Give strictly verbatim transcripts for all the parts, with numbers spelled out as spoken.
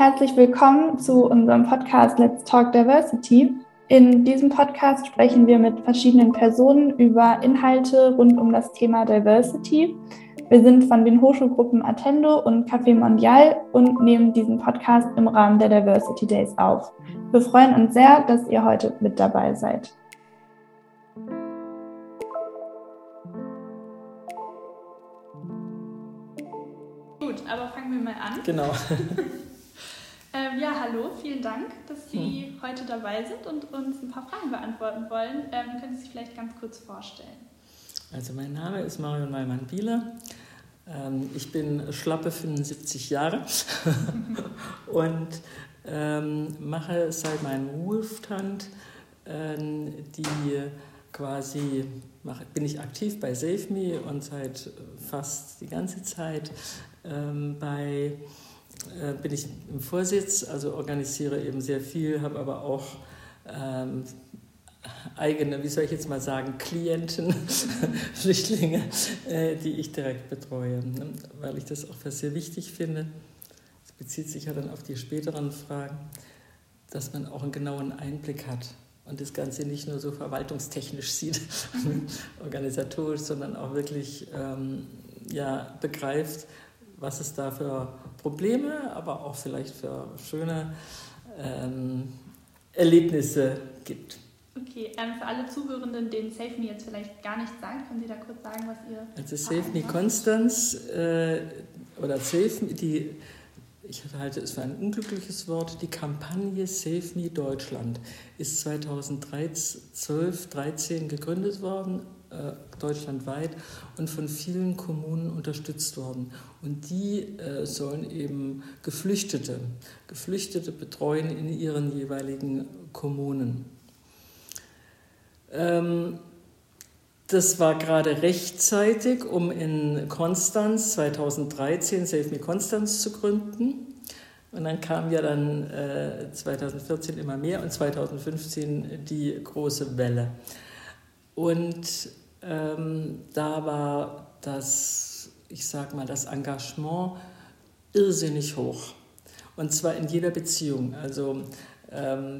herzlich willkommen zu unserem Podcast Let's Talk Diversity. In diesem Podcast sprechen wir mit verschiedenen Personen über Inhalte rund um das Thema Diversity. Wir sind von den Hochschulgruppen Attendo und Café Mondial und nehmen diesen Podcast im Rahmen der Diversity Days auf. Wir freuen uns sehr, dass ihr heute mit dabei seid. Gut, aber fangen wir mal an. Genau. ähm, ja, hallo, vielen Dank, dass Sie hm. heute dabei sind und uns ein paar Fragen beantworten wollen. Ähm, können Sie sich vielleicht ganz kurz vorstellen? Also mein Name ist Marion Mallmann-Biehler. Ähm, ich bin schlappe fünfundsiebzig Jahre und ähm, mache seit meinem Ruhestand ähm, die quasi mache, bin ich aktiv bei Save Me und seit fast die ganze Zeit ähm, bei äh, bin ich im Vorsitz, also organisiere eben sehr viel, habe aber auch ähm, eigene, wie soll ich jetzt mal sagen, Klienten, Flüchtlinge, äh, die ich direkt betreue, ne? Weil ich das auch für sehr wichtig finde. Das bezieht sich ja dann auf die späteren Fragen, dass man auch einen genauen Einblick hat und das Ganze nicht nur so verwaltungstechnisch sieht, organisatorisch, sondern auch wirklich ähm, ja, begreift, was es da für Probleme, aber auch vielleicht für schöne ähm, Erlebnisse gibt. Okay, ähm, für alle Zuhörenden, denen Save Me jetzt vielleicht gar nichts sagt, können Sie da kurz sagen, was ihr... Also Save Me Konstanz äh, oder Save Me, die, ich halte es für ein unglückliches Wort, die Kampagne Save Me Deutschland ist zweitausendzwölf dreizehn gegründet worden, äh, deutschlandweit, und von vielen Kommunen unterstützt worden. Und die äh, sollen eben Geflüchtete, Geflüchtete betreuen in ihren jeweiligen Kommunen. Das war gerade rechtzeitig, um in Konstanz zweitausenddreizehn Save Me Konstanz zu gründen. Und dann kam ja dann äh, zweitausendvierzehn immer mehr und zweitausendfünfzehn die große Welle. Und ähm, da war das, ich sag mal, das Engagement irrsinnig hoch. Und zwar in jeder Beziehung. Also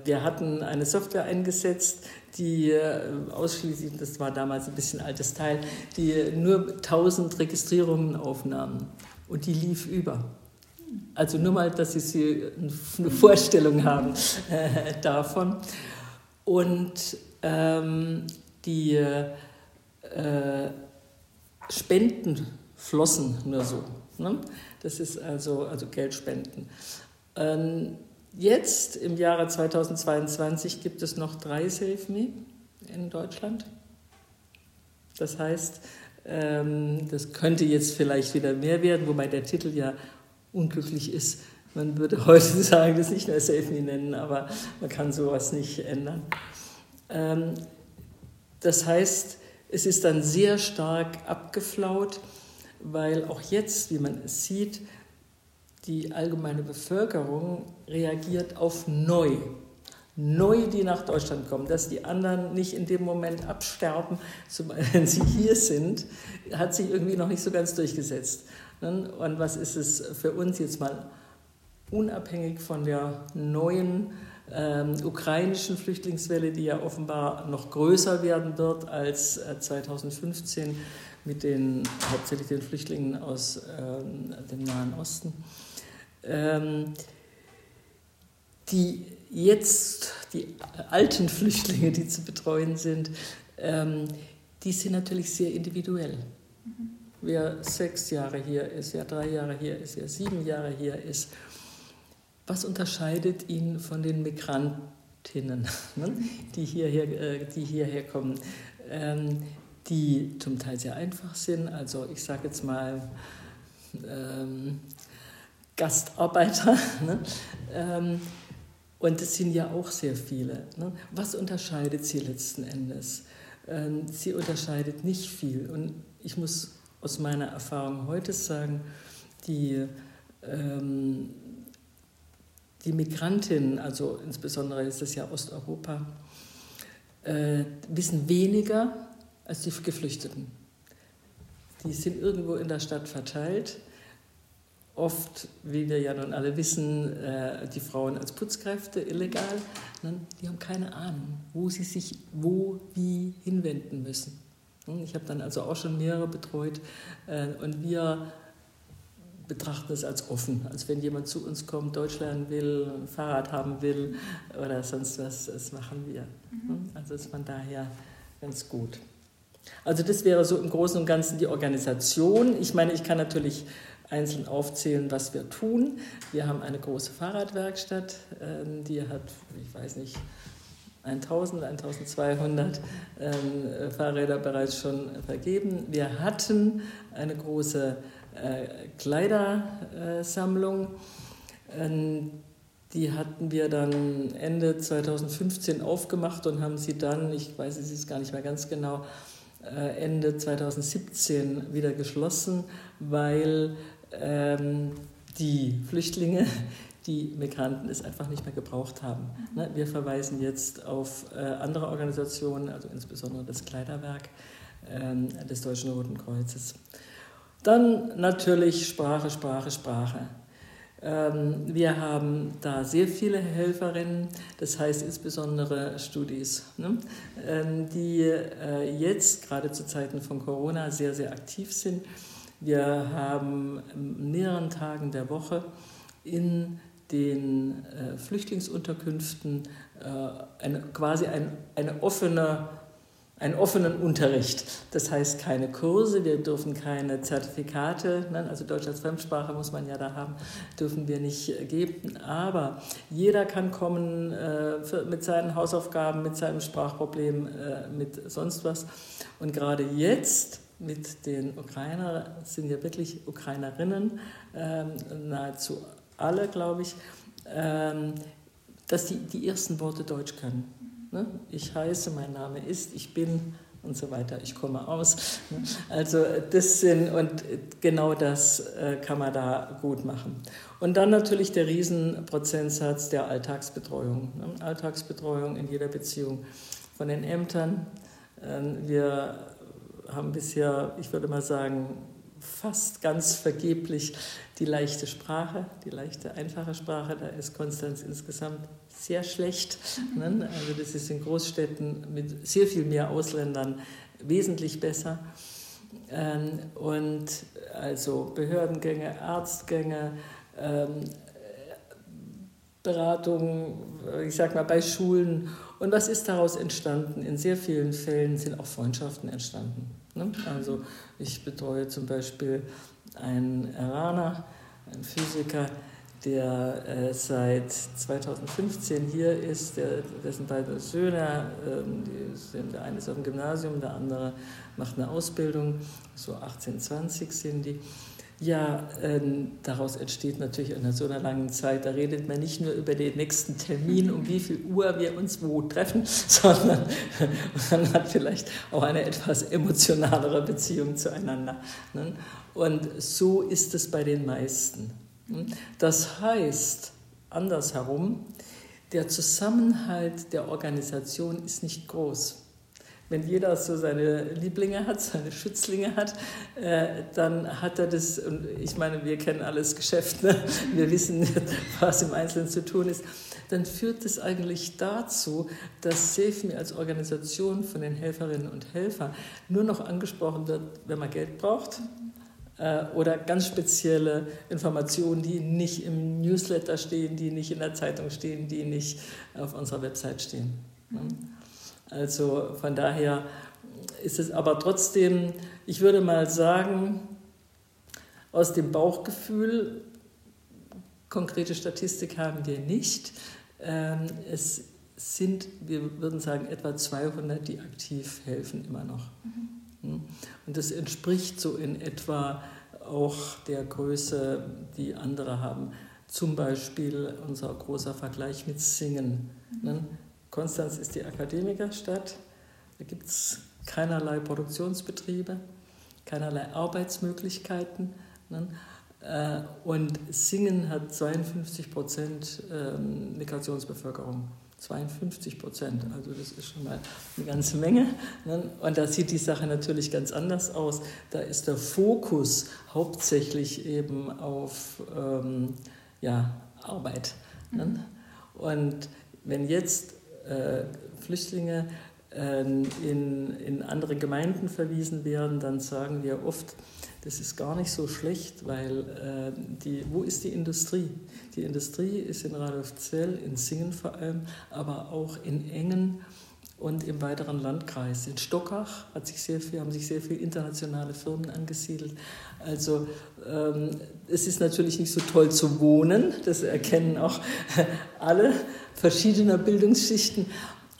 wir hatten eine Software eingesetzt, die ausschließlich, das war damals ein bisschen altes Teil, die nur tausend Registrierungen aufnahm und die lief über. Also nur mal, dass Sie eine Vorstellung haben äh, davon. Und ähm, die äh, Spenden flossen nur so. Ne? Das ist also, also Geldspenden. Ähm, Jetzt, im Jahre zweitausendzweiundzwanzig, gibt es noch drei Save Me in Deutschland. Das heißt, das könnte jetzt vielleicht wieder mehr werden, wobei der Titel ja unglücklich ist. Man würde heute sagen, das nicht mehr Save Me nennen, aber man kann sowas nicht ändern. Das heißt, es ist dann sehr stark abgeflaut, weil auch jetzt, wie man es sieht, die allgemeine Bevölkerung reagiert auf neu. Neu, die nach Deutschland kommen. Dass die anderen nicht in dem Moment absterben, wenn sie hier sind, hat sich irgendwie noch nicht so ganz durchgesetzt. Und was ist es für uns jetzt mal unabhängig von der neuen ähm, ukrainischen Flüchtlingswelle, die ja offenbar noch größer werden wird als zweitausendfünfzehn mit den hauptsächlich den Flüchtlingen aus ähm, dem Nahen Osten, ähm, die jetzt, die alten Flüchtlinge, die zu betreuen sind, ähm, die sind natürlich sehr individuell. Mhm. Wer sechs Jahre hier ist, wer drei Jahre hier ist, wer sieben Jahre hier ist, was unterscheidet ihn von den Migrantinnen, ne, die, hierher, äh, die hierher kommen? Ähm, die zum Teil sehr einfach sind, also ich sage jetzt mal ähm, Gastarbeiter, ne? ähm, und es sind ja auch sehr viele. Ne? Was unterscheidet sie letzten Endes? Ähm, sie unterscheidet nicht viel und ich muss aus meiner Erfahrung heute sagen, die, ähm, die Migrantinnen, also insbesondere ist das ja Osteuropa, äh, wissen weniger als die Geflüchteten. Die sind irgendwo in der Stadt verteilt oft, wie wir ja nun alle wissen, die Frauen als Putzkräfte illegal, die haben keine Ahnung, wo sie sich wo, wie hinwenden müssen. Ich habe dann also auch schon mehrere betreut und wir betrachten es als offen, als wenn jemand zu uns kommt, Deutsch lernen will, ein Fahrrad haben will oder sonst was, das machen wir. Mhm. Also ist von daher ganz gut. Also das wäre so im Großen und Ganzen die Organisation. Ich meine, ich kann natürlich einzeln aufzählen, was wir tun. Wir haben eine große Fahrradwerkstatt, die hat, ich weiß nicht, tausend, zwölfhundert Fahrräder bereits schon vergeben. Wir hatten eine große Kleidersammlung. Die hatten wir dann Ende zweitausendfünfzehn aufgemacht und haben sie dann, ich weiß es jetzt gar nicht mehr ganz genau, Ende zweitausendsiebzehn wieder geschlossen, weil ähm, die Flüchtlinge, die Migranten es einfach nicht mehr gebraucht haben. Ne? Wir verweisen jetzt auf äh, andere Organisationen, also insbesondere das Kleiderwerk ähm, des Deutschen Roten Kreuzes. Dann natürlich Sprache, Sprache, Sprache. Wir haben da sehr viele Helferinnen, das heißt insbesondere Studis, ne, die jetzt gerade zu Zeiten von Corona sehr, sehr aktiv sind. Wir haben in mehreren Tagen der Woche in den Flüchtlingsunterkünften eine, quasi ein, eine offene einen offenen Unterricht. Das heißt, keine Kurse, wir dürfen keine Zertifikate, also Deutsch als Fremdsprache muss man ja da haben, dürfen wir nicht geben. Aber jeder kann kommen mit seinen Hausaufgaben, mit seinem Sprachproblem, mit sonst was. Und gerade jetzt mit den Ukrainern, sind ja wirklich Ukrainerinnen, nahezu alle, glaube ich, dass die die ersten Worte Deutsch können. Ich heiße, mein Name ist, ich bin und so weiter, ich komme aus. Also das sind, und genau das kann man da gut machen. Und dann natürlich der Riesenprozentsatz der Alltagsbetreuung. Alltagsbetreuung in jeder Beziehung von den Ämtern. Wir haben bisher, ich würde mal sagen, fast ganz vergeblich die leichte Sprache, die leichte, einfache Sprache. Da ist Konstanz insgesamt sehr schlecht. Ne? Also das ist in Großstädten mit sehr viel mehr Ausländern wesentlich besser. Ähm, und also Behördengänge, Arztgänge, ähm, Beratung, ich sag mal bei Schulen. Und was ist daraus entstanden? In sehr vielen Fällen sind auch Freundschaften entstanden. Also ich betreue zum Beispiel einen Iraner, einen Physiker, der äh, seit zweitausendfünfzehn hier ist, der, dessen beide Söhne, ähm, die sind, der eine ist auf dem Gymnasium, der andere macht eine Ausbildung, so achtzehn, zwanzig sind die. Ja, ähm, daraus entsteht natürlich in so einer langen Zeit, da redet man nicht nur über den nächsten Termin, um wie viel Uhr wir uns wo treffen, sondern man hat vielleicht auch eine etwas emotionalere Beziehung zueinander. Ne? Und so ist es bei den meisten. Ne? Das heißt, andersherum, der Zusammenhalt der Organisation ist nicht groß. Wenn jeder so seine Lieblinge hat, seine Schützlinge hat, äh, dann hat er das, und ich meine, wir kennen alles Geschäft, ne? Wir wissen, was im Einzelnen zu tun ist, dann führt das eigentlich dazu, dass Save Me als Organisation von den Helferinnen und Helfern nur noch angesprochen wird, wenn man Geld braucht äh, oder ganz spezielle Informationen, die nicht im Newsletter stehen, die nicht in der Zeitung stehen, die nicht auf unserer Website stehen. Ne? Also von daher ist es aber trotzdem, ich würde mal sagen, aus dem Bauchgefühl, konkrete Statistik haben wir nicht, es sind, wir würden sagen, etwa zweihundert, die aktiv helfen immer noch. Mhm. Und das entspricht so in etwa auch der Größe, die andere haben. Zum Beispiel unser großer Vergleich mit Singen. Mhm. Konstanz ist die Akademikerstadt, da gibt es keinerlei Produktionsbetriebe, keinerlei Arbeitsmöglichkeiten. Ne? Und Singen hat zweiundfünfzig Prozent Migrationsbevölkerung. zweiundfünfzig Prozent, also das ist schon mal eine ganze Menge. Und da sieht die Sache natürlich ganz anders aus. Da ist der Fokus hauptsächlich eben auf ähm, ja, Arbeit. Mhm. Und wenn jetzt äh, Flüchtlinge äh, in, in andere Gemeinden verwiesen werden, dann sagen wir oft, das ist gar nicht so schlecht, weil äh, die, wo ist die Industrie? Die Industrie ist in Radolfzell, in Singen vor allem, aber auch in Engen und im weiteren Landkreis. In Stockach hat sich sehr viel, haben sich sehr viele internationale Firmen angesiedelt. Also ähm, es ist natürlich nicht so toll zu wohnen, das erkennen auch alle verschiedener Bildungsschichten,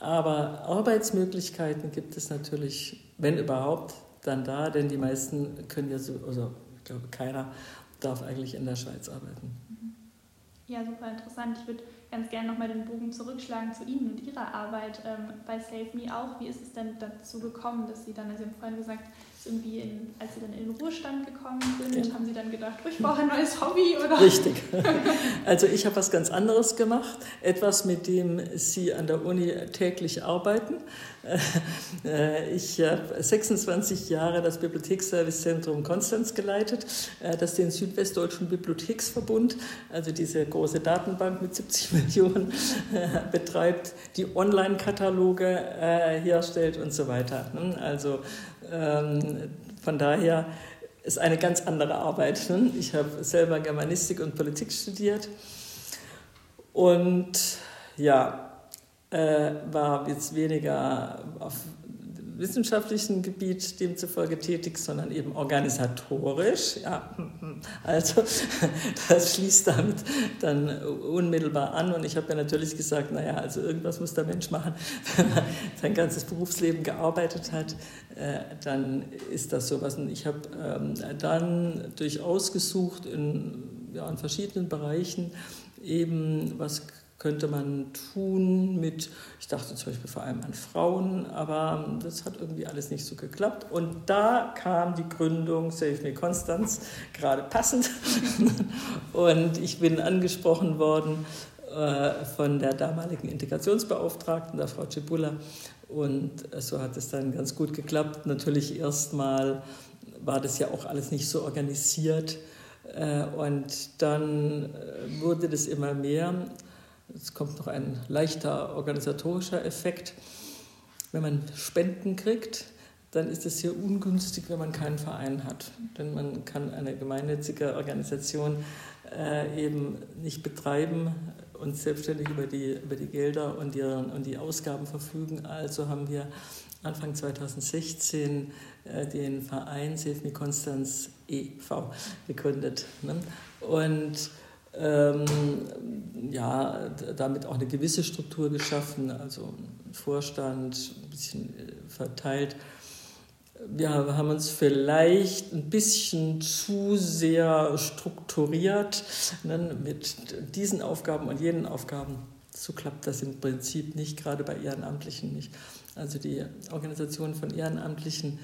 aber Arbeitsmöglichkeiten gibt es natürlich, wenn überhaupt, dann da, denn die meisten können ja so, also ich glaube, keiner darf eigentlich in der Schweiz arbeiten. Ja, super interessant. Ich würde ganz gerne nochmal den Bogen zurückschlagen zu Ihnen und Ihrer Arbeit ähm, bei Save Me auch. Wie ist es denn dazu gekommen, dass Sie dann, also Sie haben vorhin gesagt, irgendwie in, als Sie dann in den Ruhestand gekommen sind, ja. haben Sie dann gedacht, oh, ich brauche ein neues Hobby, oder? Richtig. Also ich habe was ganz anderes gemacht, etwas, mit dem Sie an der Uni täglich arbeiten. Ich habe sechsundzwanzig Jahre das Bibliotheksservicezentrum Konstanz geleitet, das den Südwestdeutschen Bibliotheksverbund, also diese große Datenbank mit siebzig Millionen, betreibt, die Online-Kataloge herstellt und so weiter. Also von daher ist eine ganz andere Arbeit. Ich habe selber Germanistik und Politik studiert und ja, Äh, war jetzt weniger auf wissenschaftlichem Gebiet demzufolge tätig, sondern eben organisatorisch. Ja. Also das schließt damit dann unmittelbar an. Und ich habe mir natürlich gesagt, naja, also irgendwas muss der Mensch machen. Wenn man sein ganzes Berufsleben gearbeitet hat, äh, dann ist das sowas. Und ich habe ähm, dann durchaus gesucht in, ja, in verschiedenen Bereichen eben, was könnte man tun mit, ich dachte zum Beispiel vor allem an Frauen, aber das hat irgendwie alles nicht so geklappt. Und da kam die Gründung Save Me Konstanz, gerade passend. Und ich bin angesprochen worden äh, von der damaligen Integrationsbeauftragten, der Frau Cipulla. Und so hat es dann ganz gut geklappt. Natürlich erstmal war das ja auch alles nicht so organisiert. Äh, und dann wurde das immer mehr. Jetzt kommt noch ein leichter organisatorischer Effekt. Wenn man Spenden kriegt, dann ist es sehr ungünstig, wenn man keinen Verein hat. Denn man kann eine gemeinnützige Organisation äh, eben nicht betreiben und selbstständig über die, über die Gelder und die, und die Ausgaben verfügen. Also haben wir Anfang zweitausendsechzehn äh, den Verein Save Me Konstanz e V gegründet. Ne? Und Ähm, ja, damit auch eine gewisse Struktur geschaffen, also Vorstand, ein bisschen verteilt. Wir haben uns vielleicht ein bisschen zu sehr strukturiert, ne, mit diesen Aufgaben und jenen Aufgaben. So klappt das im Prinzip nicht, gerade bei Ehrenamtlichen nicht. Also die Organisation von Ehrenamtlichen,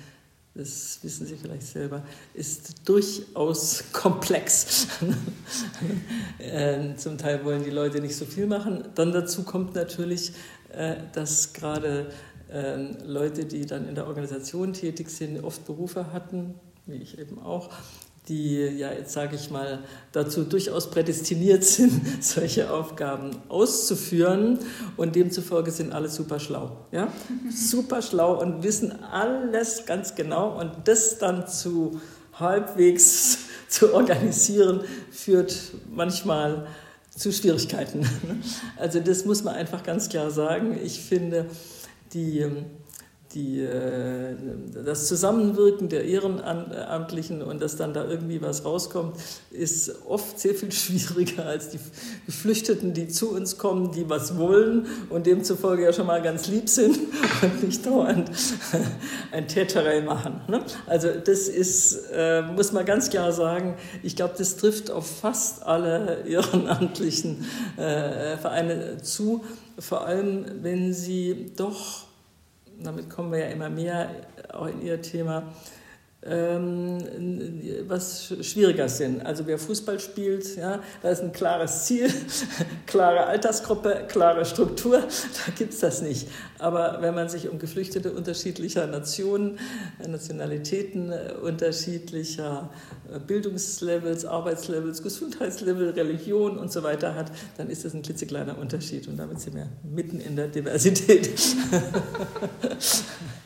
das wissen Sie vielleicht selber, ist durchaus komplex. Zum Teil wollen die Leute nicht so viel machen. Dann dazu kommt natürlich, dass gerade Leute, die dann in der Organisation tätig sind, oft Berufe hatten, wie ich eben auch, die, ja, jetzt sage ich mal, dazu durchaus prädestiniert sind, solche Aufgaben auszuführen. Und demzufolge sind alle super schlau. Ja? Super schlau und wissen alles ganz genau. Und das dann zu halbwegs zu organisieren, führt manchmal zu Schwierigkeiten. Also das muss man einfach ganz klar sagen. Ich finde, die... Die, das Zusammenwirken der Ehrenamtlichen und dass dann da irgendwie was rauskommt, ist oft sehr viel schwieriger als die Geflüchteten, die zu uns kommen, die was wollen und demzufolge ja schon mal ganz lieb sind und nicht dauernd ein Täterei machen. Also das ist, muss man ganz klar sagen, ich glaube, das trifft auf fast alle ehrenamtlichen Vereine zu, vor allem wenn sie doch, damit kommen wir ja immer mehr auch in Ihr Thema, ähm, was schwieriger sind. Also wer Fußball spielt, ja, da ist ein klares Ziel, klare Altersgruppe, klare Struktur, da gibt es das nicht. Aber wenn man sich um Geflüchtete unterschiedlicher Nationen, Nationalitäten, unterschiedlicher Bildungslevels, Arbeitslevels, Gesundheitslevel, Religion und so weiter hat, dann ist das ein klitzekleiner Unterschied und damit sind wir mitten in der Diversität.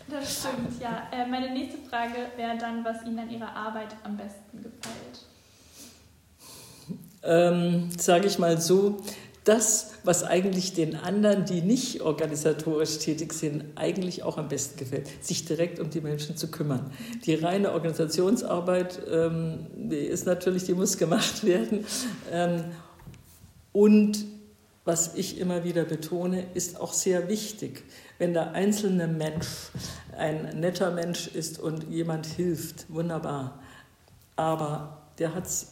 Das stimmt, ja. Meine nächste Frage wäre dann, was Ihnen an Ihrer Arbeit am besten gefällt. Ähm, sage ich mal so, das, was eigentlich den anderen, die nicht organisatorisch tätig sind, eigentlich auch am besten gefällt, sich direkt um die Menschen zu kümmern. Die reine Organisationsarbeit ähm, die ist natürlich, die muss gemacht werden. Ähm, und was ich immer wieder betone, ist auch sehr wichtig. Wenn der einzelne Mensch ein netter Mensch ist und jemand hilft, wunderbar. Aber der hat es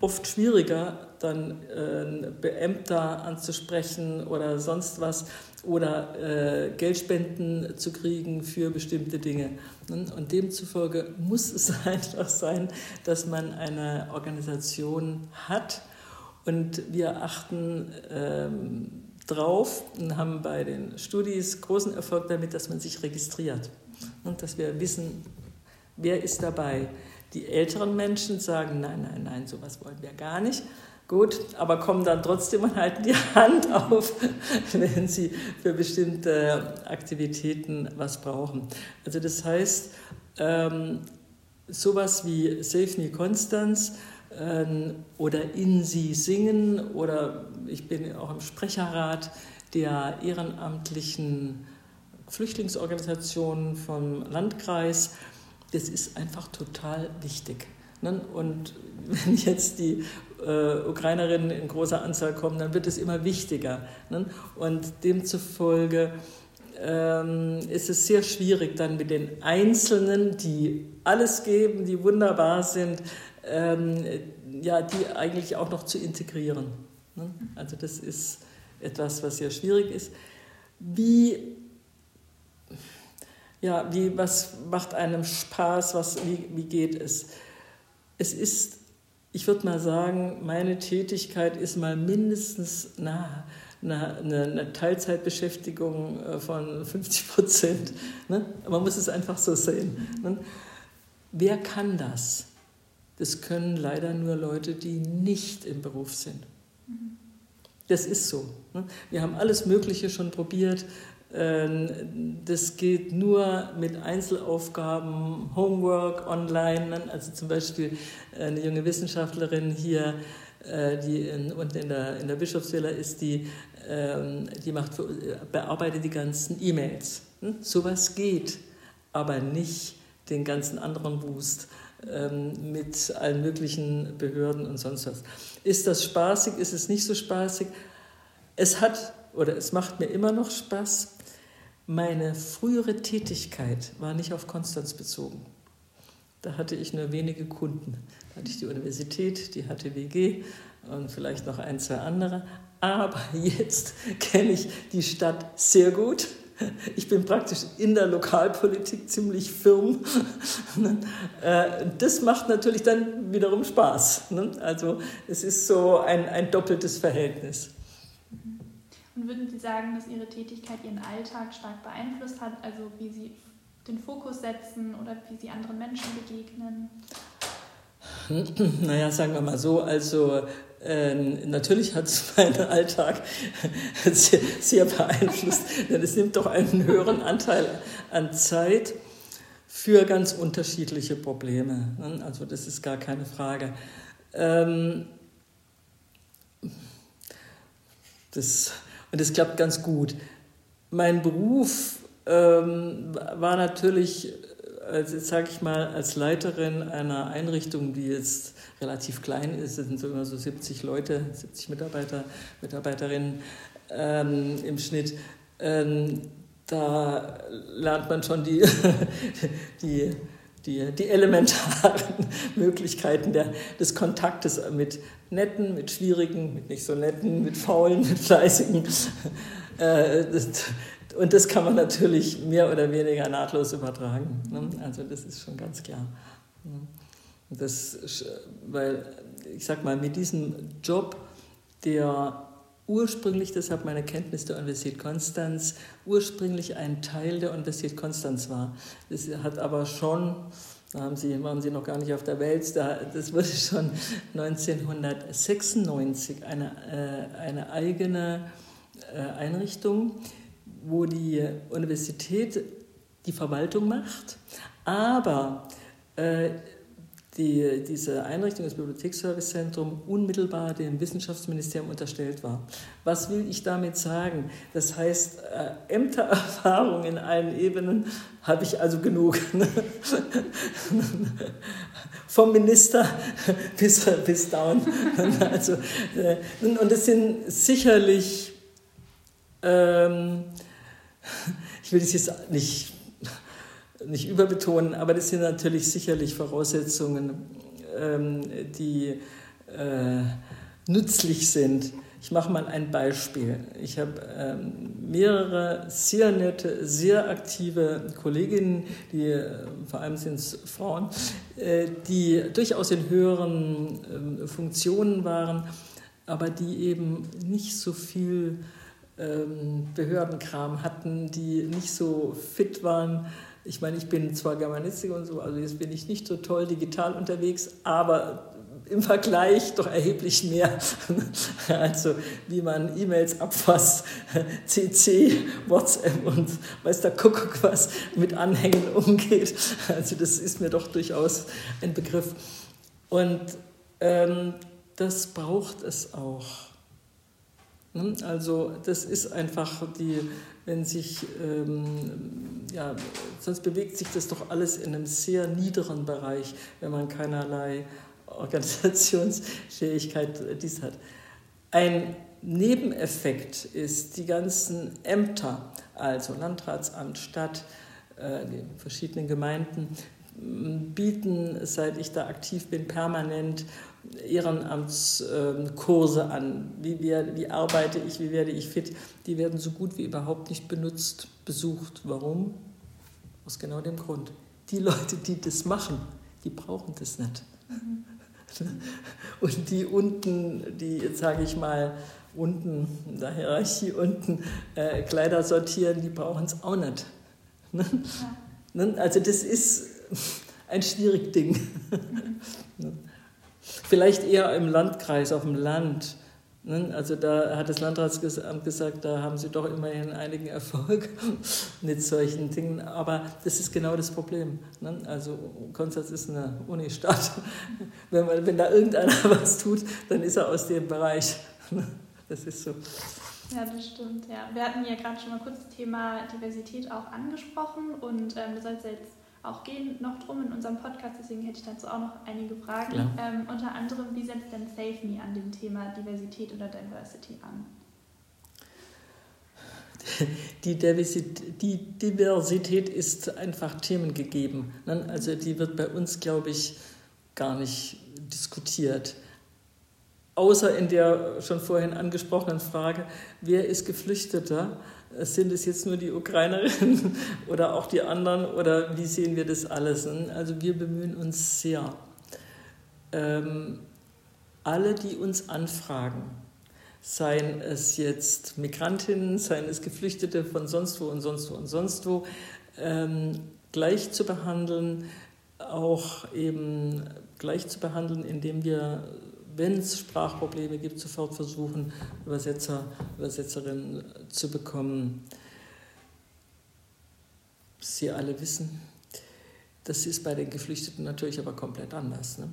oft schwieriger, dann äh, Beamter anzusprechen oder sonst was oder äh, Geldspenden zu kriegen für bestimmte Dinge. Und demzufolge muss es einfach sein, dass man eine Organisation hat. Und wir achten ähm, drauf und haben bei den Studis großen Erfolg damit, dass man sich registriert und dass wir wissen, wer ist dabei. Die älteren Menschen sagen, nein, nein, nein, sowas wollen wir gar nicht. Gut, aber kommen dann trotzdem und halten die Hand auf, wenn sie für bestimmte Aktivitäten was brauchen. Also das heißt, ähm, sowas wie Save Me Konstanz oder in sie singen oder ich bin auch im Sprecherrat der ehrenamtlichen Flüchtlingsorganisationen vom Landkreis. Das ist einfach total wichtig. Und wenn jetzt die Ukrainerinnen in großer Anzahl kommen, dann wird es immer wichtiger. Und demzufolge ist es sehr schwierig, dann mit den Einzelnen, die alles geben, die wunderbar sind, Ähm, ja, die eigentlich auch noch zu integrieren. Ne? Also das ist etwas, was sehr schwierig ist. Wie, ja, wie, was macht einem Spaß, was, wie, wie geht es? Es ist, ich würde mal sagen, meine Tätigkeit ist mal mindestens na, na, eine, eine Teilzeitbeschäftigung von fünfzig Prozent. Ne? Man muss es einfach so sehen. Ne? Wer kann das? Das können leider nur Leute, die nicht im Beruf sind. Das ist so. Wir haben alles Mögliche schon probiert. Das geht nur mit Einzelaufgaben, Homework, online. Also zum Beispiel eine junge Wissenschaftlerin hier, die in, und in der, in der Bischofsvilla ist, die, die macht, bearbeitet die ganzen E-Mails. Sowas geht, aber nicht den ganzen anderen Boost mit allen möglichen Behörden und sonst was. Ist das spaßig, ist es nicht so spaßig? Es hat oder es macht mir immer noch Spaß. Meine frühere Tätigkeit war nicht auf Konstanz bezogen. Da hatte ich nur wenige Kunden. Da hatte ich die Universität, die H T W G und vielleicht noch ein, zwei andere. Aber jetzt kenne ich die Stadt sehr gut. Ich bin praktisch in der Lokalpolitik ziemlich firm. Das macht natürlich dann wiederum Spaß. Also es ist so ein, ein doppeltes Verhältnis. Und würden Sie sagen, dass Ihre Tätigkeit Ihren Alltag stark beeinflusst hat? Also wie Sie den Fokus setzen oder wie Sie anderen Menschen begegnen? Naja, sagen wir mal so, also Ähm, natürlich hat es meinen Alltag sehr, sehr beeinflusst, denn es nimmt doch einen höheren Anteil an Zeit für ganz unterschiedliche Probleme. Also das ist gar keine Frage. Ähm, das, und das klappt ganz gut. Mein Beruf ähm, war natürlich, also jetzt sage ich mal, als Leiterin einer Einrichtung, die jetzt relativ klein ist, es sind so immer so siebzig Leute, siebzig Mitarbeiter, Mitarbeiterinnen ähm, im Schnitt, ähm, da lernt man schon die, die, die, die elementaren Möglichkeiten der, des Kontaktes mit Netten, mit Schwierigen, mit nicht so Netten, mit Faulen, mit Fleißigen. Äh, das, Und das kann man natürlich mehr oder weniger nahtlos übertragen. Ne? Also das ist schon ganz klar. Das, weil, ich sag mal, mit diesem Job, der ursprünglich, deshalb meine Kenntnis der Universität Konstanz, ursprünglich ein Teil der Universität Konstanz war. Das hat aber schon, da haben Sie, waren Sie noch gar nicht auf der Welt, da, das wurde schon neunzehnhundertsechsundneunzig eine, äh, eine eigene äh, Einrichtung, wo die Universität die Verwaltung macht, aber äh, die, diese Einrichtung, das Bibliotheksservicezentrums, unmittelbar dem Wissenschaftsministerium unterstellt war. Was will ich damit sagen? Das heißt, äh, Ämtererfahrung in allen Ebenen habe ich also genug. Vom Minister bis, bis down. also, äh, und es sind sicherlich... Ähm, ich will das jetzt nicht, nicht überbetonen, aber das sind natürlich sicherlich Voraussetzungen, ähm, die äh, nützlich sind. Ich mache mal ein Beispiel. Ich habe ähm, mehrere sehr nette, sehr aktive Kolleginnen, die, vor allem sind es Frauen, äh, die durchaus in höheren äh, Funktionen waren, aber die eben nicht so viel Behördenkram hatten, die nicht so fit waren. Ich meine, ich bin zwar Germanistik und so, also jetzt bin ich nicht so toll digital unterwegs, aber im Vergleich doch erheblich mehr. Also wie man E-Mails abfasst, C C, WhatsApp und weiß der Kuckuck was mit Anhängen umgeht. Also das ist mir doch durchaus ein Begriff. Und ähm, das braucht es auch. Also das ist einfach die, wenn sich, ähm, ja, sonst bewegt sich das doch alles in einem sehr niederen Bereich, wenn man keinerlei Organisationsfähigkeit dies hat. Ein Nebeneffekt ist die ganzen Ämter, also Landratsamt, Stadt, äh, die verschiedenen Gemeinden, bieten, seit ich da aktiv bin, permanent Ehrenamtskurse an. Wie, werde, wie arbeite ich, wie werde ich fit? Die werden so gut wie überhaupt nicht benutzt, besucht. Warum? Aus genau dem Grund. Die Leute, die das machen, die brauchen das nicht. Mhm. Und die unten, die jetzt sage ich mal, unten in der Hierarchie unten äh, Kleider sortieren, die brauchen es auch nicht. Ne? Ja. Ne? Also das ist ein schwieriges Ding. Ne? Vielleicht eher im Landkreis, auf dem Land. Also da hat das Landratsamt gesagt, da haben sie doch immerhin einigen Erfolg mit solchen Dingen. Aber das ist genau das Problem. Also Konstanz ist eine Unistadt. Wenn, man, wenn da irgendeiner was tut, dann ist er aus dem Bereich. Das ist so. Ja, das stimmt. Ja. Wir hatten ja gerade schon mal kurz das Thema Diversität auch angesprochen. Und ähm, das soll es jetzt auch gehen noch drum in unserem Podcast, deswegen hätte ich dazu auch noch einige Fragen. Ja. Ähm, unter anderem, wie setzt denn Save Me an dem Thema Diversität oder Diversity an? Die Diversität, die Diversität ist einfach themengegeben. Also die wird bei uns, glaube ich, gar nicht diskutiert. Außer in der schon vorhin angesprochenen Frage, wer ist Geflüchteter? Sind es jetzt nur die Ukrainerinnen oder auch die anderen? Oder wie sehen wir das alles? Also wir bemühen uns sehr. Ähm, alle, die uns anfragen, seien es jetzt Migrantinnen, seien es Geflüchtete von sonst wo und sonst wo und sonst wo, ähm, gleich zu behandeln, auch eben gleich zu behandeln, indem wir, wenn es Sprachprobleme gibt, sofort versuchen, Übersetzer, Übersetzerinnen zu bekommen. Sie alle wissen, das ist bei den Geflüchteten natürlich aber komplett anders. Ne?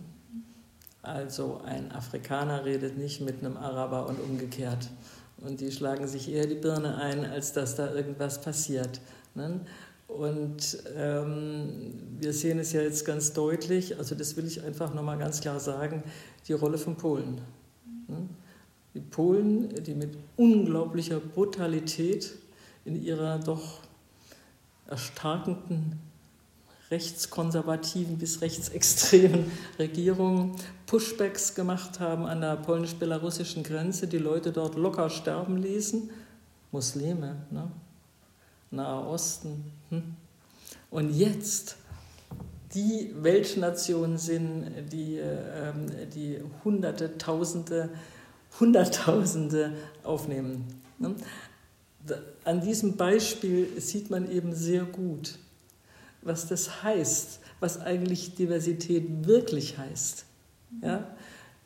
Also ein Afrikaner redet nicht mit einem Araber und umgekehrt. Und die schlagen sich eher die Birne ein, als dass da irgendwas passiert. Ne? Und ähm, wir sehen es ja jetzt ganz deutlich, also das will ich einfach nochmal ganz klar sagen, die Rolle von Polen. Die Polen, die mit unglaublicher Brutalität in ihrer doch erstarkenden rechtskonservativen bis rechtsextremen Regierung Pushbacks gemacht haben an der polnisch-belarussischen Grenze, die Leute dort locker sterben ließen, Muslime, ne? Nahe Osten. Hm? Und jetzt die Weltnation sind, die, ähm, die Hunderte, Tausende, Hunderttausende aufnehmen. Ne? An diesem Beispiel sieht man eben sehr gut, was das heißt, was eigentlich Diversität wirklich heißt. Ja?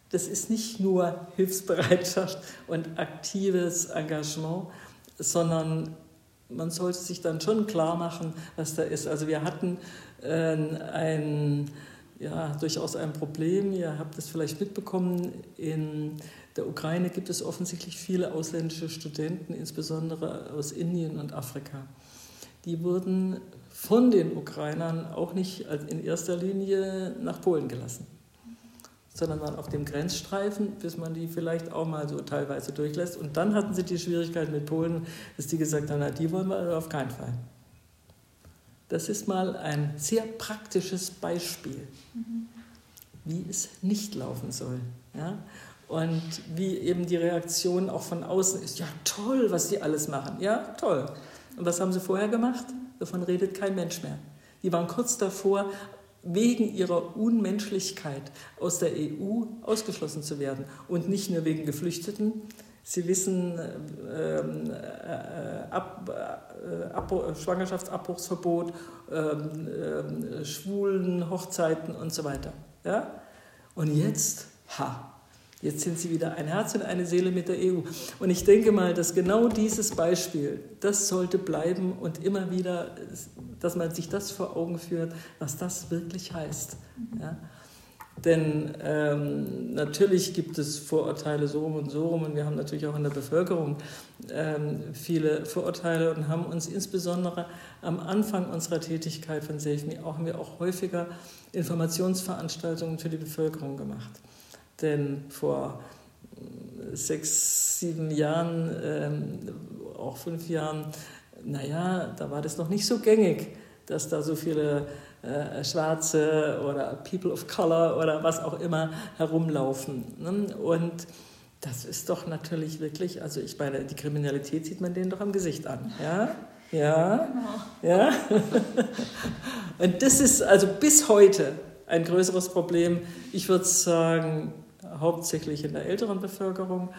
Das ist nicht nur Hilfsbereitschaft und aktives Engagement, sondern man sollte sich dann schon klar machen, was da ist. Also wir hatten äh, ein, ja, durchaus ein Problem, ihr habt es vielleicht mitbekommen, in der Ukraine gibt es offensichtlich viele ausländische Studenten, insbesondere aus Indien und Afrika. Die wurden von den Ukrainern auch nicht in erster Linie nach Polen gelassen, sondern waren auf dem Grenzstreifen, bis man die vielleicht auch mal so teilweise durchlässt. Und dann hatten sie die Schwierigkeit mit Polen, dass die gesagt haben, na, die wollen wir auf keinen Fall. Das ist mal ein sehr praktisches Beispiel, mhm. wie es nicht laufen soll. Ja? Und wie eben die Reaktion auch von außen ist, ja toll, was die alles machen, ja toll. Und was haben sie vorher gemacht? Davon redet kein Mensch mehr. Die waren kurz davor, wegen ihrer Unmenschlichkeit aus der E U ausgeschlossen zu werden. Und nicht nur wegen Geflüchteten. Sie wissen, ähm, äh, Ab, äh, Ab, Schwangerschaftsabbruchsverbot, ähm, äh, Schwulen, Hochzeiten und so weiter. Ja? Und jetzt, ha, jetzt sind sie wieder ein Herz und eine Seele mit der E U. Und ich denke mal, dass genau dieses Beispiel, das sollte bleiben und immer wieder, dass man sich das vor Augen führt, was das wirklich heißt. Ja? Denn ähm, natürlich gibt es Vorurteile so rum und so rum und wir haben natürlich auch in der Bevölkerung ähm, viele Vorurteile und haben uns insbesondere am Anfang unserer Tätigkeit von Save Me auch, haben wir auch häufiger Informationsveranstaltungen für die Bevölkerung gemacht. Denn vor sechs, sieben Jahren, ähm, auch fünf Jahren, naja, da war das noch nicht so gängig, dass da so viele äh, Schwarze oder People of Color oder was auch immer herumlaufen. Ne? Und das ist doch natürlich wirklich, also ich meine, die Kriminalität sieht man denen doch am Gesicht an. Ja, ja, ja. Und das ist also bis heute ein größeres Problem, ich würde sagen, hauptsächlich in der älteren Bevölkerung,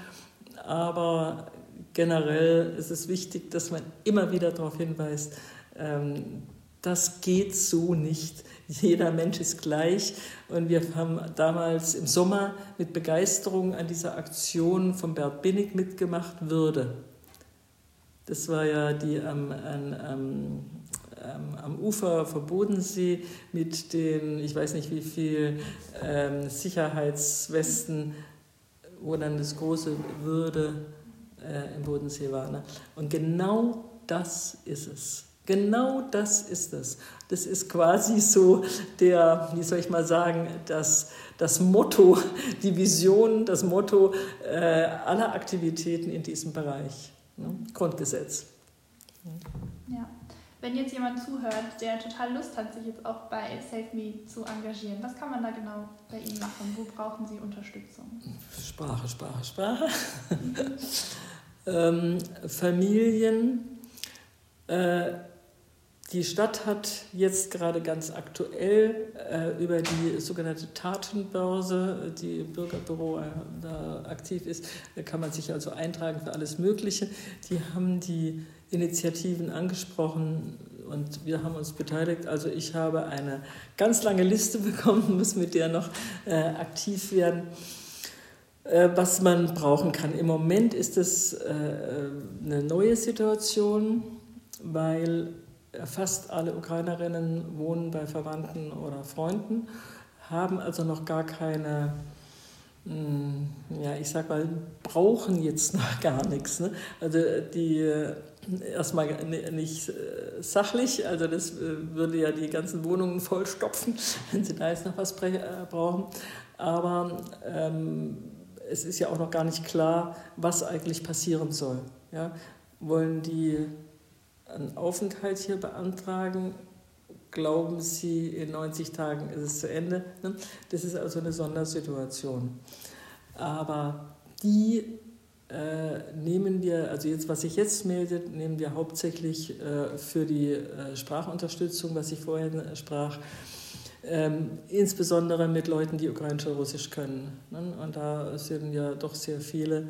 aber generell ist es wichtig, dass man immer wieder darauf hinweist, ähm, das geht so nicht. Jeder Mensch ist gleich und wir haben damals im Sommer mit Begeisterung an dieser Aktion von Bert Binnig mitgemacht, Würde. Das war ja die am ähm, ähm, am Ufer vom Bodensee mit den, ich weiß nicht wie viel, ähm, Sicherheitswesten, wo dann das große Würde äh, im Bodensee war. Ne? Und genau das ist es. Genau das ist es. Das ist quasi so der, wie soll ich mal sagen, das, das Motto, die Vision, das Motto äh, aller Aktivitäten in diesem Bereich. Ne? Grundgesetz. Ja. Wenn jetzt jemand zuhört, der total Lust hat, sich jetzt auch bei Save Me zu engagieren, was kann man da genau bei Ihnen machen? Wo brauchen Sie Unterstützung? Sprache, Sprache, Sprache. ähm, Familien. Äh, die Stadt hat jetzt gerade ganz aktuell äh, über die sogenannte Tatenbörse, die im Bürgerbüro äh, da aktiv ist, da kann man sich also eintragen für alles Mögliche. Die haben die Initiativen angesprochen und wir haben uns beteiligt. Also ich habe eine ganz lange Liste bekommen, muss mit der noch äh, aktiv werden, äh, was man brauchen kann. Im Moment ist es äh, eine neue Situation, weil fast alle Ukrainerinnen wohnen bei Verwandten oder Freunden, haben also noch gar keine, mh, ja ich sag mal, brauchen jetzt noch gar nichts. Ne? Also die erstmal nicht sachlich, also das würde ja die ganzen Wohnungen vollstopfen, wenn sie da jetzt noch was brauchen. Aber ähm, es ist ja auch noch gar nicht klar, was eigentlich passieren soll. Ja? Wollen die einen Aufenthalt hier beantragen? Glauben sie, in neunzig Tagen ist es zu Ende? Ne? Das ist also eine Sondersituation. Aber die äh, nehmen wir, also jetzt, was sich jetzt meldet, nehmen wir hauptsächlich äh, für die äh, Sprachunterstützung, was ich vorhin sprach, ähm, insbesondere mit Leuten, die ukrainisch und russisch können. Ne? Und da sind ja doch sehr viele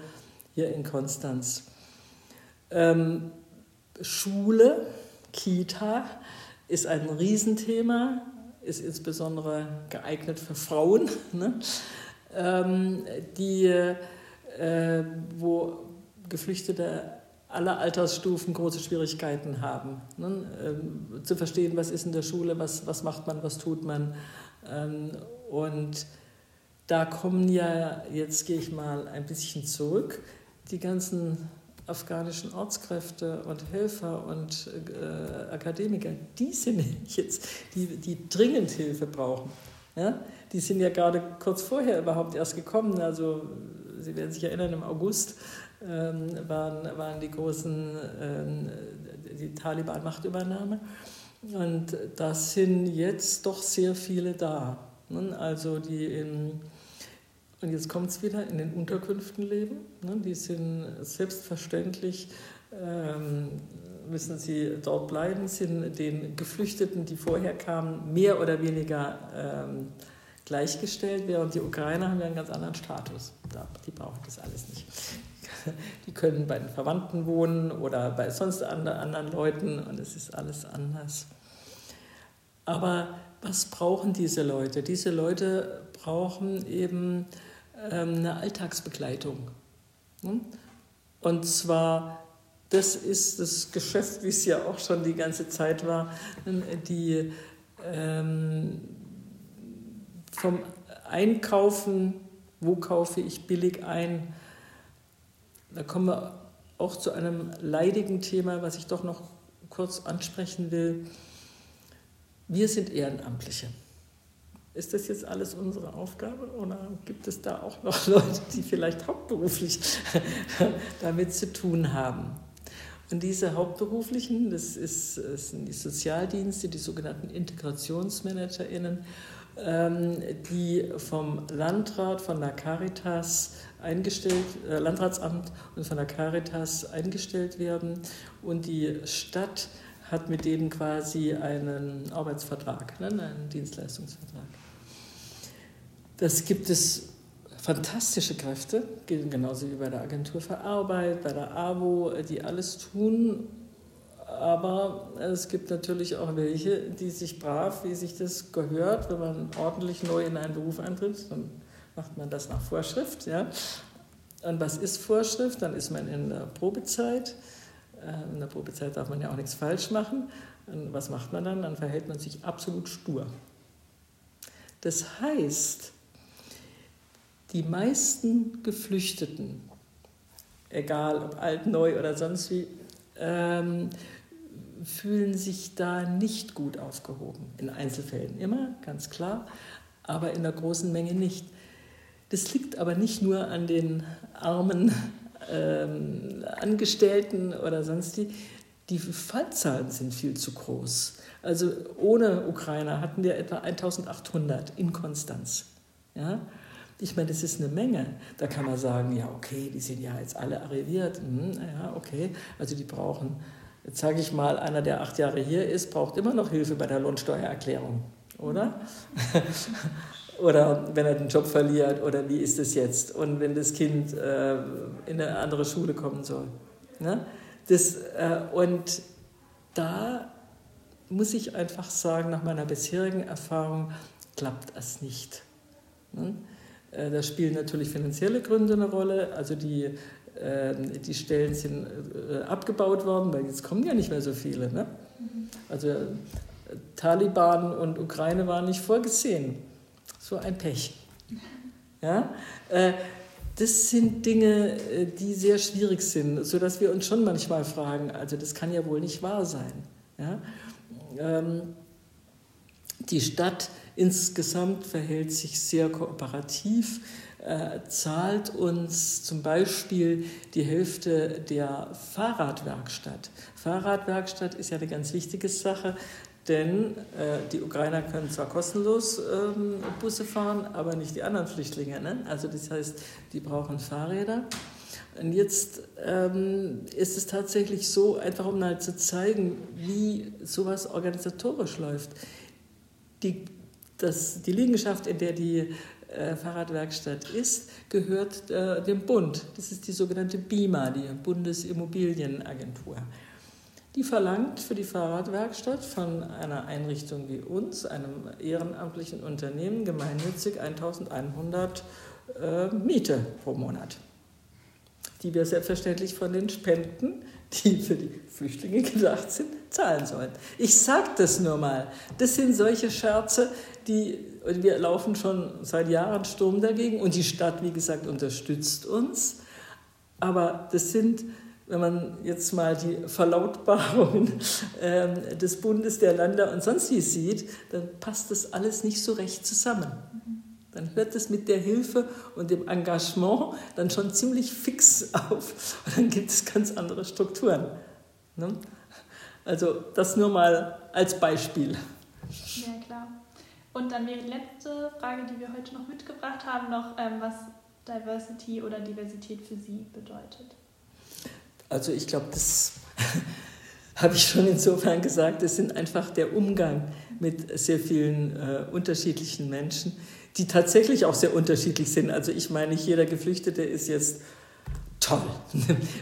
hier in Konstanz. Ähm, Schule, Kita ist ein Riesenthema, ist insbesondere geeignet für Frauen, ne? ähm, die, äh, wo Geflüchtete aller Altersstufen große Schwierigkeiten haben, ne? ähm, zu verstehen, was ist in der Schule, was, was macht man, was tut man. Ähm, und da kommen ja, jetzt gehe ich mal ein bisschen zurück, die ganzen afghanischen Ortskräfte und Helfer und äh, Akademiker, die sind jetzt, die, die dringend Hilfe brauchen. Ja? Die sind ja gerade kurz vorher überhaupt erst gekommen. Also, Sie werden sich erinnern, im August ähm, waren, waren die großen, ähm, die Taliban-Machtübernahme. Und da sind jetzt doch sehr viele da. Ne? Also, die in Und jetzt kommt es wieder, in den Unterkünften leben. Die sind selbstverständlich, müssen sie dort bleiben, sind den Geflüchteten, die vorher kamen, mehr oder weniger gleichgestellt, während die Ukrainer haben ja einen ganz anderen Status. Die brauchen das alles nicht. Die können bei den Verwandten wohnen oder bei sonst anderen Leuten und es ist alles anders. Aber was brauchen diese Leute? Diese Leute brauchen eben eine Alltagsbegleitung. Und zwar, das ist das Geschäft, wie es ja auch schon die ganze Zeit war, die ähm, vom Einkaufen, wo kaufe ich billig ein, da kommen wir auch zu einem leidigen Thema, was ich doch noch kurz ansprechen will. Wir sind Ehrenamtliche. Ist das jetzt alles unsere Aufgabe oder gibt es da auch noch Leute, die vielleicht hauptberuflich damit zu tun haben? Und diese Hauptberuflichen, das, ist, das sind die Sozialdienste, die sogenannten IntegrationsmanagerInnen, ähm, die vom Landrat, von der Caritas eingestellt, äh, Landratsamt und von der Caritas eingestellt werden und die Stadt hat mit denen quasi einen Arbeitsvertrag, ne, einen Dienstleistungsvertrag. Das gibt es fantastische Kräfte, genauso wie bei der Agentur für Arbeit, bei der AWO, die alles tun. Aber es gibt natürlich auch welche, die sich brav, wie sich das gehört, wenn man ordentlich neu in einen Beruf eintritt, dann macht man das nach Vorschrift. Ja. Und was ist Vorschrift? Dann ist man in der Probezeit. In der Probezeit darf man ja auch nichts falsch machen. Und was macht man dann? Dann verhält man sich absolut stur. Das heißt, die meisten Geflüchteten, egal ob alt, neu oder sonst wie, ähm, fühlen sich da nicht gut aufgehoben. In Einzelfällen immer, ganz klar, aber in der großen Menge nicht. Das liegt aber nicht nur an den armen Ähm, Angestellten oder sonst die, die Fallzahlen sind viel zu groß. Also ohne Ukrainer hatten wir etwa eintausendachthundert in Konstanz. Ja? Ich meine, das ist eine Menge. Da kann man sagen, ja okay, die sind ja jetzt alle arriviert. Hm, ja, okay, also die brauchen, jetzt sage ich mal, einer, der acht Jahre hier ist, braucht immer noch Hilfe bei der Lohnsteuererklärung, oder? Oder wenn er den Job verliert, oder wie ist das jetzt? Und wenn das Kind äh, in eine andere Schule kommen soll. Ne? Das, äh, und da muss ich einfach sagen, nach meiner bisherigen Erfahrung klappt das nicht. Ne? Äh, da spielen natürlich finanzielle Gründe eine Rolle. Also die, äh, die Stellen sind äh, abgebaut worden, weil jetzt kommen ja nicht mehr so viele. Ne? Also äh, Taliban und Ukraine waren nicht vorgesehen. So ein Pech. Ja? Das sind Dinge, die sehr schwierig sind, sodass wir uns schon manchmal fragen, also das kann ja wohl nicht wahr sein. Ja? Die Stadt insgesamt verhält sich sehr kooperativ, zahlt uns zum Beispiel die Hälfte der Fahrradwerkstatt. Fahrradwerkstatt ist ja eine ganz wichtige Sache, Denn äh, die Ukrainer können zwar kostenlos ähm, Busse fahren, aber nicht die anderen Flüchtlinge. Ne? Also das heißt, die brauchen Fahrräder. Und jetzt ähm, ist es tatsächlich so, einfach um halt zu zeigen, wie sowas organisatorisch läuft. Die, das, die Liegenschaft, in der die äh, Fahrradwerkstatt ist, gehört äh, dem Bund. Das ist die sogenannte BIMA, die Bundesimmobilienagentur. Die verlangt für die Fahrradwerkstatt von einer Einrichtung wie uns, einem ehrenamtlichen Unternehmen, gemeinnützig eintausendeinhundert äh, Miete pro Monat, die wir selbstverständlich von den Spenden, die für die Flüchtlinge gedacht sind, zahlen sollen. Ich sage das nur mal. Das sind solche Scherze, die wir laufen schon seit Jahren Sturm dagegen und die Stadt, wie gesagt, unterstützt uns. Aber das sind... Wenn man jetzt mal die Verlautbarungen äh, des Bundes, der Länder und sonst wie sieht, dann passt das alles nicht so recht zusammen. Dann hört es mit der Hilfe und dem Engagement dann schon ziemlich fix auf. Und dann gibt es ganz andere Strukturen. Ne? Also das nur mal als Beispiel. Ja, klar. Und dann wäre die letzte Frage, die wir heute noch mitgebracht haben, noch, ähm, was Diversity oder Diversität für Sie bedeutet. Also ich glaube, das habe ich schon insofern gesagt, das sind einfach der Umgang mit sehr vielen äh, unterschiedlichen Menschen, die tatsächlich auch sehr unterschiedlich sind. Also ich meine, nicht jeder Geflüchtete ist jetzt toll,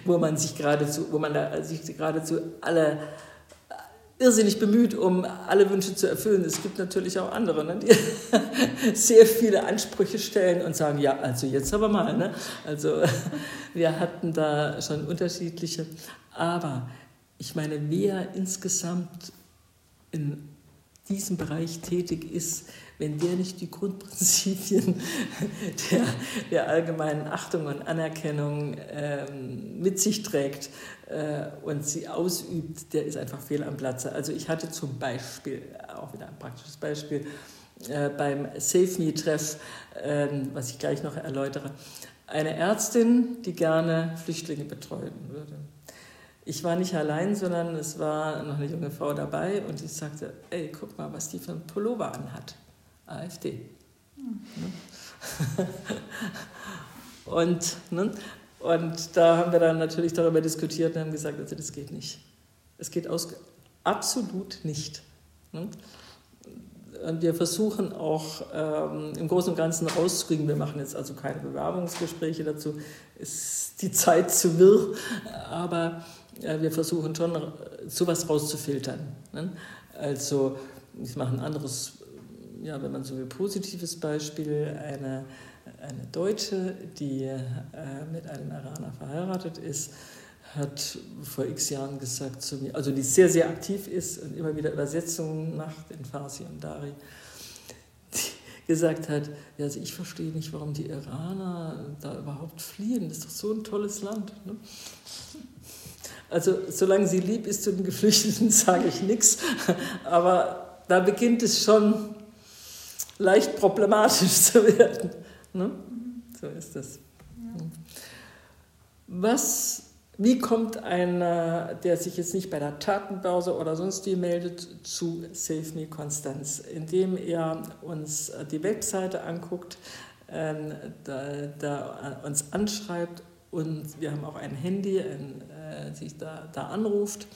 wo man sich geradezu, wo man da sich geradezu alle irrsinnig bemüht, um alle Wünsche zu erfüllen. Es gibt natürlich auch andere, ne, die sehr viele Ansprüche stellen und sagen, ja, also jetzt aber mal. Ne? Also wir hatten da schon unterschiedliche. Aber ich meine, wer insgesamt in diesem Bereich tätig ist, wenn der nicht die Grundprinzipien der, der allgemeinen Achtung und Anerkennung ähm, mit sich trägt äh, und sie ausübt, der ist einfach fehl am Platze. Also ich hatte zum Beispiel, auch wieder ein praktisches Beispiel, äh, beim Save-Me-Treff, äh, was ich gleich noch erläutere, eine Ärztin, die gerne Flüchtlinge betreuen würde. Ich war nicht allein, sondern es war noch eine junge Frau dabei und die sagte, ey, guck mal, was die für einen Pullover anhat. AfD. Mhm. und, ne? und da haben wir dann natürlich darüber diskutiert und haben gesagt, also das geht nicht. Es geht aus, absolut nicht. Ne? Und wir versuchen auch ähm, im Großen und Ganzen rauszukriegen, wir machen jetzt also keine Bewerbungsgespräche dazu, ist die Zeit zu wirr, aber äh, wir versuchen schon, sowas rauszufiltern. Ne? Also, ich mache ein anderes, ja, wenn man so will, positives Beispiel, eine, eine Deutsche, die äh, mit einem Iraner verheiratet ist, hat vor x Jahren gesagt zu mir, also die sehr, sehr aktiv ist und immer wieder Übersetzungen macht in Farsi und Dari, die gesagt hat, ja, also ich verstehe nicht, warum die Iraner da überhaupt fliehen, das ist doch so ein tolles Land. Ne? Also solange sie lieb ist zu den Geflüchteten, sage ich nichts, aber da beginnt es schon leicht problematisch zu werden. Ne? So ist das. Ja. Was Wie kommt einer, der sich jetzt nicht bei der Tatenbörse oder sonst wie meldet, zu Save Me Konstanz? Indem er uns die Webseite anguckt, äh, da, da uns anschreibt und wir haben auch ein Handy, ein, äh, sich da, da anruft.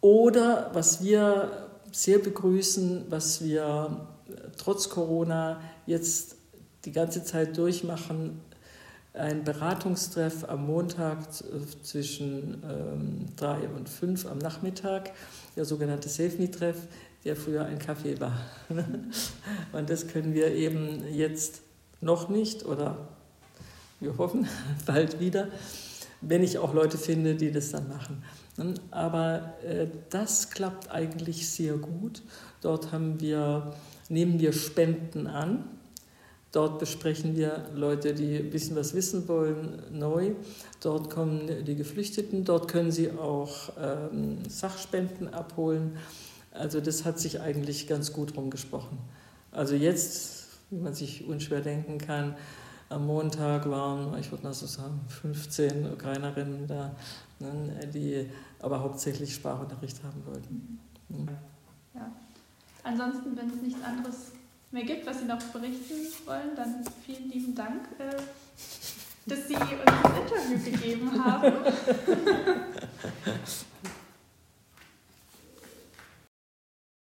Oder was wir sehr begrüßen, was wir trotz Corona jetzt die ganze Zeit durchmachen, ein Beratungstreff am Montag zwischen ähm, drei und fünf am Nachmittag, der sogenannte Save-Me-Treff, der früher ein Café war. Und das können wir eben jetzt noch nicht oder wir hoffen bald wieder, wenn ich auch Leute finde, die das dann machen. Aber äh, das klappt eigentlich sehr gut. Dort haben wir, nehmen wir Spenden an. Dort besprechen wir Leute, die ein bisschen was wissen wollen, neu. Dort kommen die Geflüchteten, dort können sie auch ähm, Sachspenden abholen. Also das hat sich eigentlich ganz gut rumgesprochen. Also jetzt, wie man sich unschwer denken kann, am Montag waren, ich würde mal so sagen, fünfzehn Ukrainerinnen da, ne, die aber hauptsächlich Sprachunterricht haben wollten. Mhm. Ja. Ansonsten, wenn es nichts anderes mehr gibt, was Sie noch berichten wollen, dann vielen lieben Dank, äh, dass Sie uns das Interview gegeben haben.